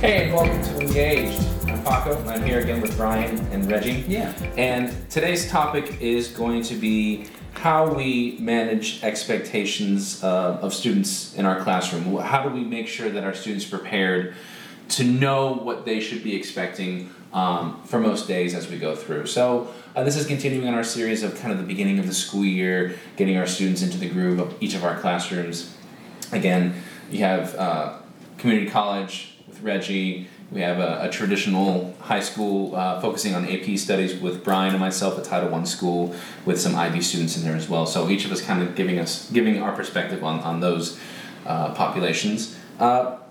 Hey, and welcome to Engaged. I'm Paco, and I'm here again with Brian and Reggie. Yeah. And today's topic is going to be how we manage expectations of students in our classroom. How do we make sure that our students are prepared to know what they should be expecting for most days as we go through? So this is continuing on our series of kind of the beginning of the school year, getting our students into the groove of each of our classrooms. Again, you have community college with Reggie. We have a traditional high school focusing on AP studies with Brian and myself, a Title I school with some IB students in there as well. So each of us kind of giving our perspective on those populations.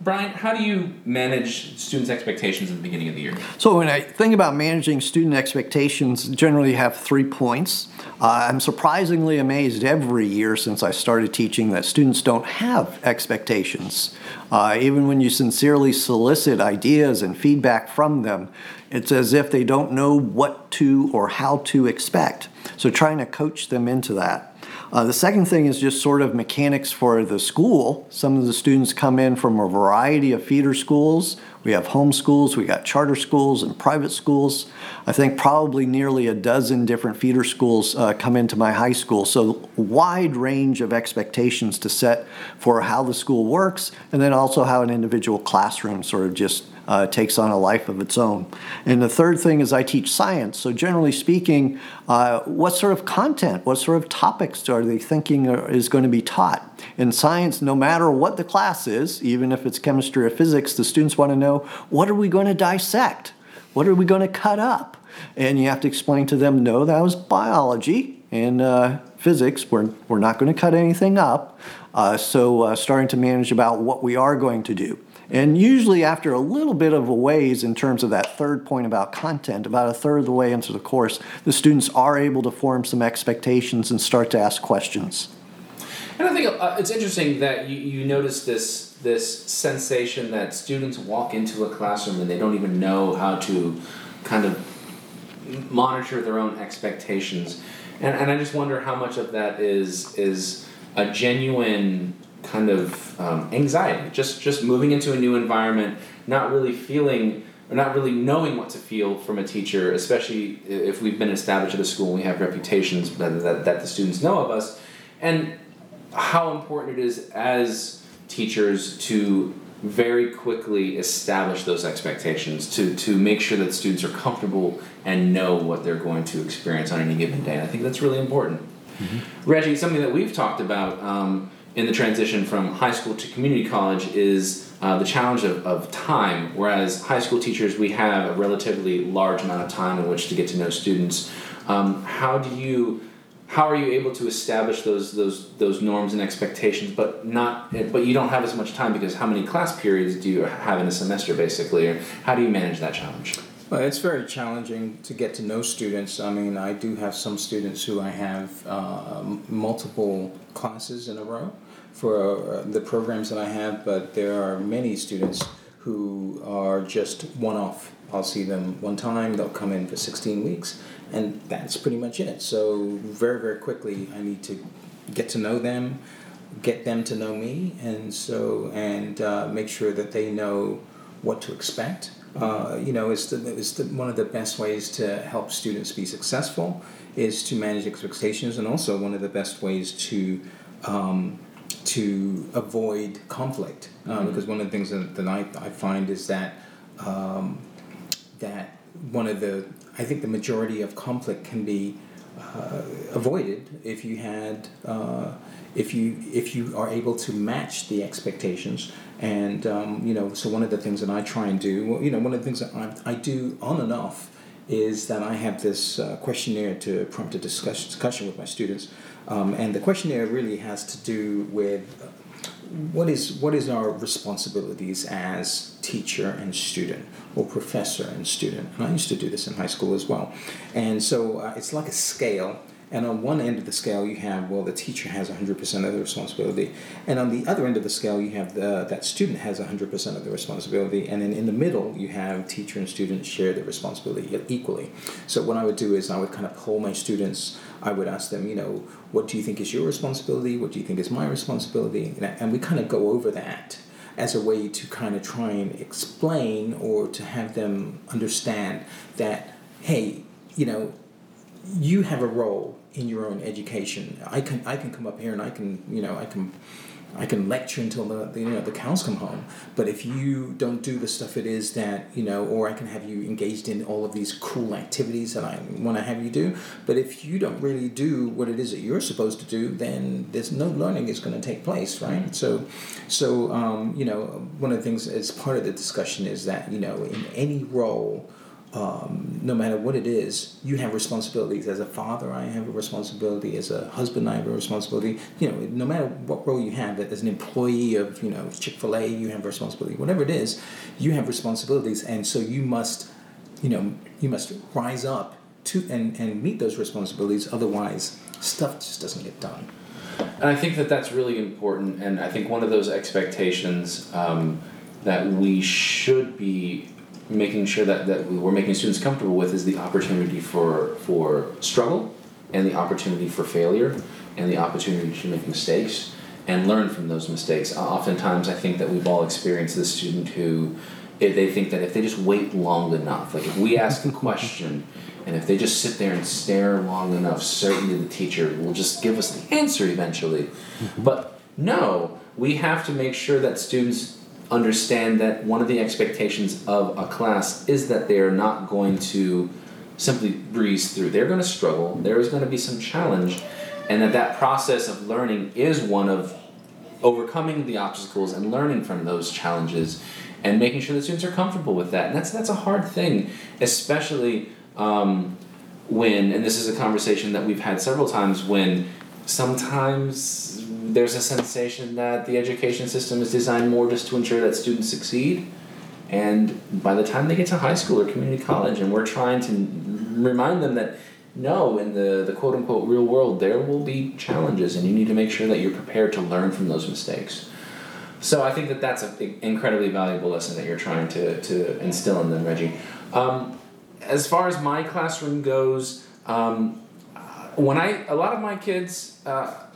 Brian, how do you manage students' expectations at the beginning of the year? So when I think about managing student expectations, generally have 3 points. I'm surprisingly amazed every year since I started teaching that students don't have expectations. Even when you sincerely solicit ideas and feedback from them, it's as if they don't know what to or how to expect. So trying to coach them into that. The second thing is just sort of mechanics for the school. Some of the students come in from a variety of feeder schools. We have home schools, we got charter schools and private schools. I think probably nearly a dozen different feeder schools come into my high school. So wide range of expectations to set for how the school works, and then also how an individual classroom sort of just takes on a life of its own. And the third thing is I teach science. So generally speaking, what sort of content, what sort of topics are they thinking is going to be taught? In science, no matter what the class is, even if it's chemistry or physics, the students want to know, what are we going to dissect? What are we going to cut up? And you have to explain to them, no, that was biology and physics. We're not going to cut anything up. So starting to manage about what we are going to do. And usually after a little bit of a ways in terms of that third point about content, about a third of the way into the course, the students are able to form some expectations and start to ask questions. And I think it's interesting that you notice this sensation that students walk into a classroom and they don't even know how to kind of monitor their own expectations. And I just wonder how much of that is a genuine kind of anxiety, just moving into a new environment, not really feeling or not really knowing what to feel from a teacher, especially if we've been established at a school and we have reputations that the students know of us, and how important it is as teachers to very quickly establish those expectations to make sure that students are comfortable and know what they're going to experience on any given day. And I think that's really important. Mm-hmm. Reggie, something that we've talked about in the transition from high school to community college is the challenge of time. Whereas high school teachers, we have a relatively large amount of time in which to get to know students. How are you able to establish those norms and expectations, but you don't have as much time because how many class periods do you have in a semester, basically? Or how do you manage that challenge? Well, it's very challenging to get to know students. I mean, I do have some students who I have multiple classes in a row for the programs that I have, but there are many students who are just one-off. I'll see them one time, they'll come in for 16 weeks, and that's pretty much it. So very, very quickly, I need to get to know them, get them to know me, and make sure that they know what to expect. It's one of the best ways to help students be successful is to manage expectations, and also one of the best ways to avoid conflict. Mm-hmm. Because one of the things that I find is that I think the majority of conflict can be avoided if you are able to match the expectations. And so one of the things that I try and do, one of the things that I do on and off is that I have this questionnaire to prompt a discussion with my students, and the questionnaire really has to do with what is our responsibilities as teacher and student, or professor and student. And I used to do this in high school as well. And so it's like a scale. And on one end of the scale you have, well, the teacher has 100% of the responsibility. And on the other end of the scale you have that student has 100% of the responsibility. And then in the middle you have teacher and student share the responsibility equally. So what I would do is I would kind of poll my students. I would ask them, what do you think is your responsibility? What do you think is my responsibility? And we kind of go over that. as a way to kind of try and explain or to have them understand that, hey, you know, you have a role in your own education. I can come up here and I can lecture until the cows come home. But if you don't do the stuff it is that, you know, or I can have you engaged in all of these cool activities that I want to have you do. But if you don't really do what it is that you're supposed to do, then there's no learning is going to take place, right? Mm. So, you know, one of the things as part of the discussion is that, you know, in any role, no matter what it is, you have responsibilities. As a father, I have a responsibility. As a husband, I have a responsibility. You know, no matter what role you have, as an employee of, you know, Chick-fil-A, you have a responsibility. Whatever it is, you have responsibilities. And so you must rise up to and meet those responsibilities. Otherwise, stuff just doesn't get done. And I think that that's really important. And I think one of those expectations that we should be making sure that we're making students comfortable with is the opportunity for struggle and the opportunity for failure and the opportunity to make mistakes and learn from those mistakes. Oftentimes I think that we've all experienced the student who, if they think that if they just wait long enough, like if we ask a question and if they just sit there and stare long enough, certainly the teacher will just give us the answer eventually. But no, we have to make sure that students understand that one of the expectations of a class is that they are not going to simply breeze through. They're going to struggle. There is going to be some challenge, and that process of learning is one of overcoming the obstacles and learning from those challenges and making sure that students are comfortable with that. And that's a hard thing, especially when, and this is a conversation that we've had several times, when sometimes there's a sensation that the education system is designed more just to ensure that students succeed. And by the time they get to high school or community college, and we're trying to remind them that, no, in the quote-unquote real world, there will be challenges, and you need to make sure that you're prepared to learn from those mistakes. So I think that that's an incredibly valuable lesson that you're trying to instill in them, Reggie. As far as my classroom goes, a lot of my kids,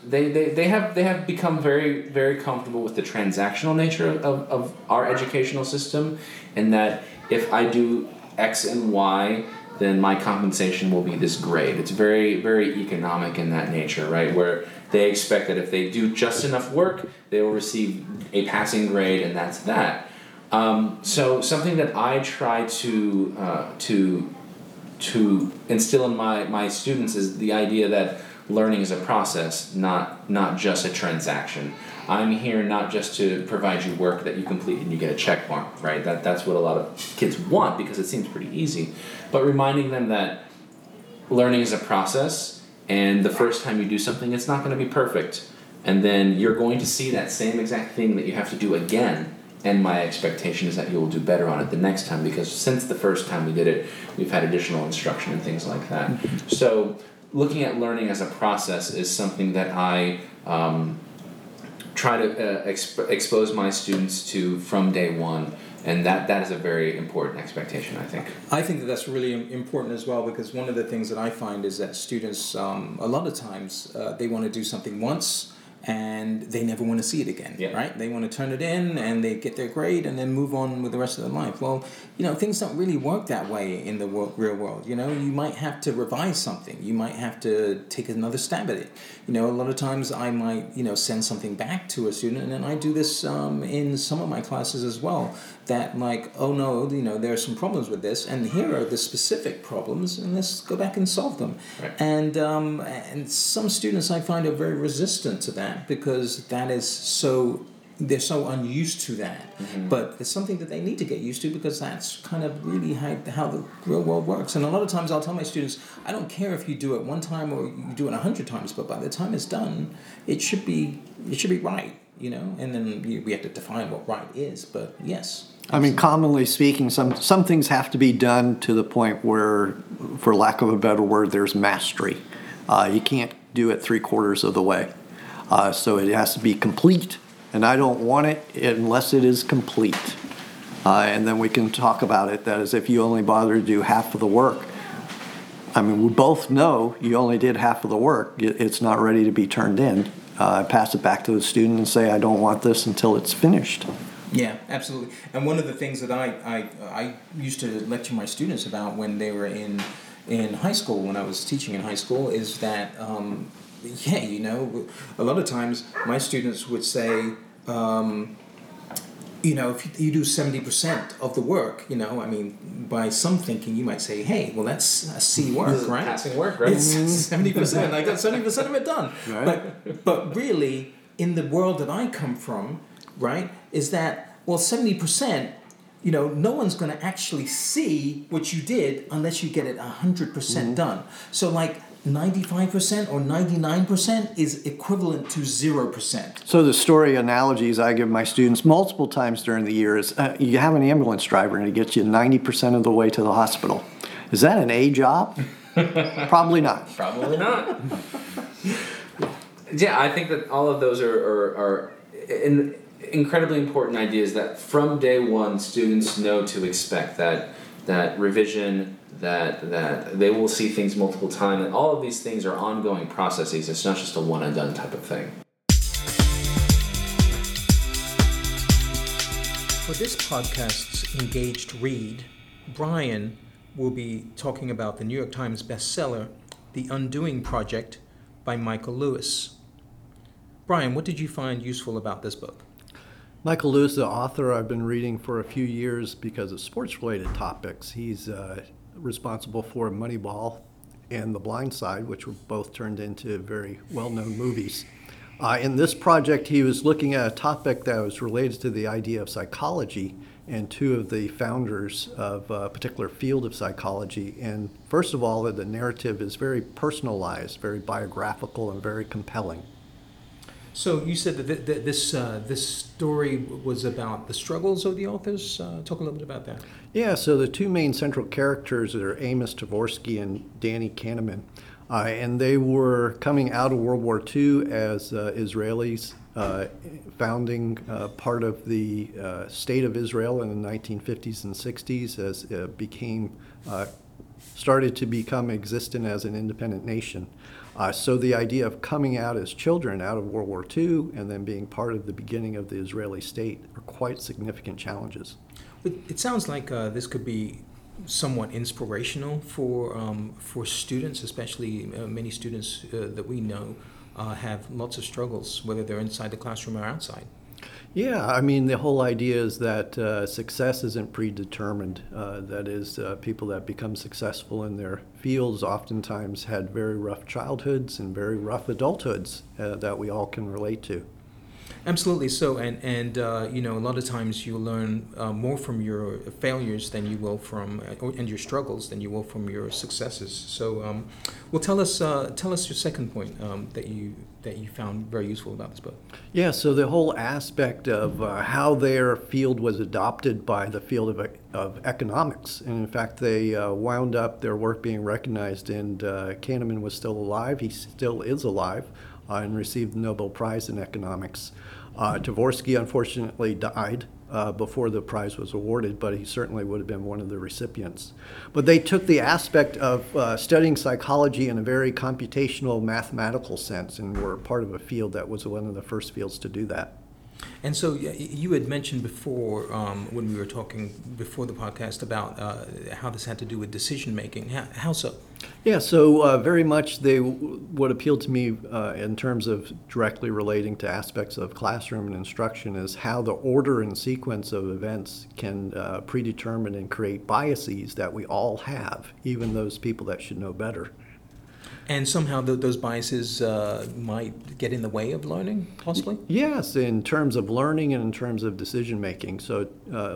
they have become very, very comfortable with the transactional nature of our educational system, and that if I do X and Y, then my compensation will be this grade. It's very, very economic in that nature, right? Where they expect that if they do just enough work, they will receive a passing grade, and that's that. So something that I try to instill in my students is the idea that learning is a process, not just a transaction. I'm here not just to provide you work that you complete and you get a check mark, right? That's what a lot of kids want because it seems pretty easy. But reminding them that learning is a process, and the first time you do something, it's not going to be perfect. And then you're going to see that same exact thing that you have to do again. And my expectation is that you will do better on it the next time, because since the first time we did it, we've had additional instruction and things like that. So looking at learning as a process is something that I try to expose my students to from day one. And that is a very important expectation, I think. I think that that's really important as well, because one of the things that I find is that students, a lot of times, they want to do something once, and they never want to see it again, yeah. Right? They want to turn it in, and they get their grade, and then move on with the rest of their life. Well, you know, things don't really work that way in the real world. You know, you might have to revise something. You might have to take another stab at it. You know, a lot of times I might, you know, send something back to a student, and then I do this in some of my classes as well, that like, oh no, you know, there are some problems with this, and here are the specific problems, and let's go back and solve them. Right. And some students I find are very resistant to that, because that is so, they're so unused to that. Mm-hmm. But it's something that they need to get used to, because that's kind of really how the real world works. And a lot of times I'll tell my students, I don't care if you do it one time or you do it 100 times, but by the time it's done, it should be right, you know. And then we have to define what right is, but yes. I mean, commonly speaking, some things have to be done to the point where, for lack of a better word, there's mastery. You can't do it 3/4 of the way. So it has to be complete, and I don't want it unless it is complete. And then we can talk about it. That is, if you only bother to do half of the work, I mean, we both know you only did half of the work. It's not ready to be turned in. Pass it back to the student and say, I don't want this until it's finished. Yeah, absolutely. And one of the things that I used to lecture my students about when they were in high school, when I was teaching in high school, is that, a lot of times my students would say, if you do 70% of the work, by some thinking, you might say, hey, well, that's a C work, right? Passing work, right? It's 70%. I got 70% of it done. Right. But really, in the world that I come from, right, is that, well, 70%, no one's going to actually see what you did unless you get it 100% mm-hmm. done. So, 95% or 99% is equivalent to 0%. So the story analogies I give my students multiple times during the year is you have an ambulance driver and he gets you 90% of the way to the hospital. Is that an A job? Probably not. Probably not. Yeah, I think that all of those are incredibly important ideas that from day one students know to expect that revision, that they will see things multiple times, and all of these things are ongoing processes. It's not just a one-and-done type of thing. For this podcast's Engaged Read, Brian will be talking about the New York Times bestseller, The Undoing Project by Michael Lewis. Brian, what did you find useful about this book? Michael Lewis, the author I've been reading for a few years because of sports-related topics. He's responsible for Moneyball and The Blind Side, which were both turned into very well-known movies. In this project, he was looking at a topic that was related to the idea of psychology and two of the founders of a particular field of psychology. And first of all, the narrative is very personalized, very biographical, and very compelling. So you said that this story was about the struggles of the authors. Talk a little bit about that. Yeah, so the two main central characters are Amos Tversky and Danny Kahneman. And they were coming out of World War II as Israelis, founding part of the state of Israel in the 1950s and 60s as it started to become existent as an independent nation. So the idea of coming out as children out of World War II and then being part of the beginning of the Israeli state are quite significant challenges. It sounds like this could be somewhat inspirational for students, especially many students that we know have lots of struggles, whether they're inside the classroom or outside. Yeah, I mean, the whole idea is that success isn't predetermined. That is, people that become successful in their fields oftentimes had very rough childhoods and very rough adulthoods that we all can relate to. Absolutely. So, a lot of times you learn more from your failures than you will and your struggles than you will from your successes. So, tell us your second point that you found very useful about this book. Yeah. So the whole aspect of how their field was adopted by the field of economics, and in fact, they wound up their work being recognized. And Kahneman was still alive. He still is alive. And received the Nobel Prize in Economics. Tversky, unfortunately, died before the prize was awarded, but he certainly would have been one of the recipients. But they took the aspect of studying psychology in a very computational, mathematical sense and were part of a field that was one of the first fields to do that. And so you had mentioned before, when we were talking before the podcast, about how this had to do with decision-making. How so? Yeah, so very much what appealed to me in terms of directly relating to aspects of classroom and instruction is how the order and sequence of events can predetermine and create biases that we all have, even those people that should know better. And somehow those biases might get in the way of learning, possibly? Yes, in terms of learning and in terms of decision-making. So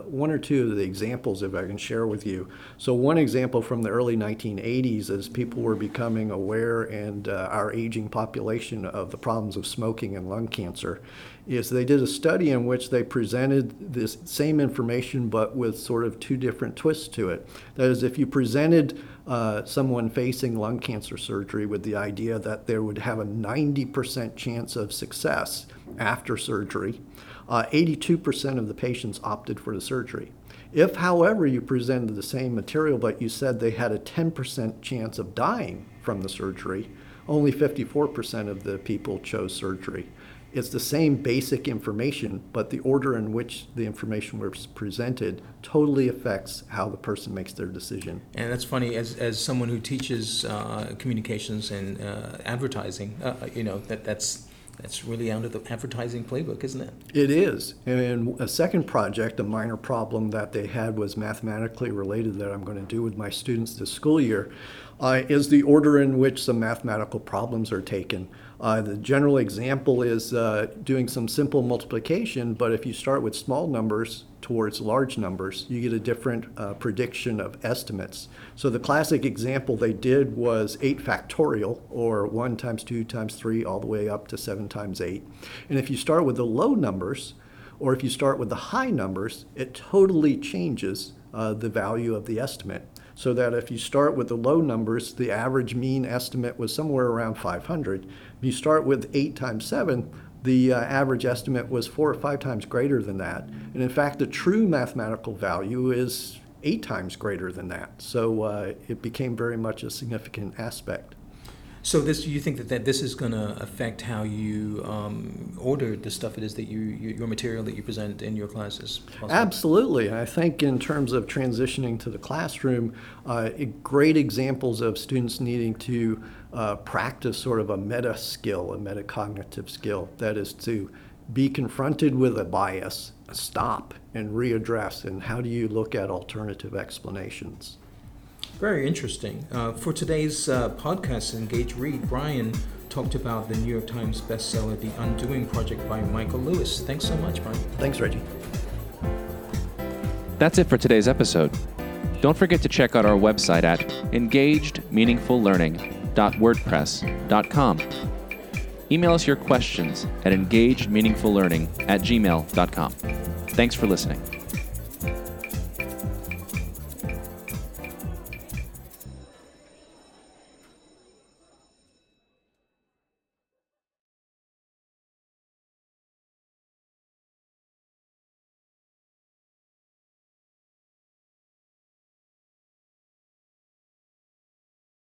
one or two of the examples, if I can share with you. So one example from the early 1980s is people were becoming aware and our aging population of the problems of smoking and lung cancer. Is they did a study in which they presented this same information but with sort of two different twists to it. That is, if you presented someone facing lung cancer surgery with the idea that they would have a 90% chance of success after surgery, 82% of the patients opted for the surgery. If, however, you presented the same material but you said they had a 10% chance of dying from the surgery, only 54% of the people chose surgery. It's the same basic information, but the order in which the information was presented totally affects how the person makes their decision. And that's funny, as someone who teaches communications and advertising, that's really out of the advertising playbook, isn't it? It is. And a second project, a minor problem that they had was mathematically related that I'm going to do with my students this school year, is the order in which some mathematical problems are taken. The general example is doing some simple multiplication, but if you start with small numbers towards large numbers, you get a different prediction of estimates. So the classic example they did was 8 factorial, or 1 times 2 times 3, all the way up to 7 times 8. And if you start with the low numbers, or if you start with the high numbers, it totally changes the value of the estimate. So that if you start with the low numbers, the average mean estimate was somewhere around 500. If you start with 8 times 7, the average estimate was 4 or 5 times greater than that. And in fact, the true mathematical value is 8 times greater than that. So it became very much a significant aspect. So this, you think that this is going to affect how you order the stuff it is that your material that you present in your classes? Possibly? Absolutely. I think in terms of transitioning to the classroom, great examples of students needing to practice sort of a meta skill, a metacognitive skill, that is to be confronted with a bias, stop and readdress, and how do you look at alternative explanations? Very interesting. For today's podcast, Engage Read, Brian talked about the New York Times bestseller, The Undoing Project by Michael Lewis. Thanks so much, Brian. Thanks, Reggie. That's it for today's episode. Don't forget to check out our website at engagedmeaningfullearning.wordpress.com. Email us your questions at engagedmeaningfullearning@gmail.com. Thanks for listening.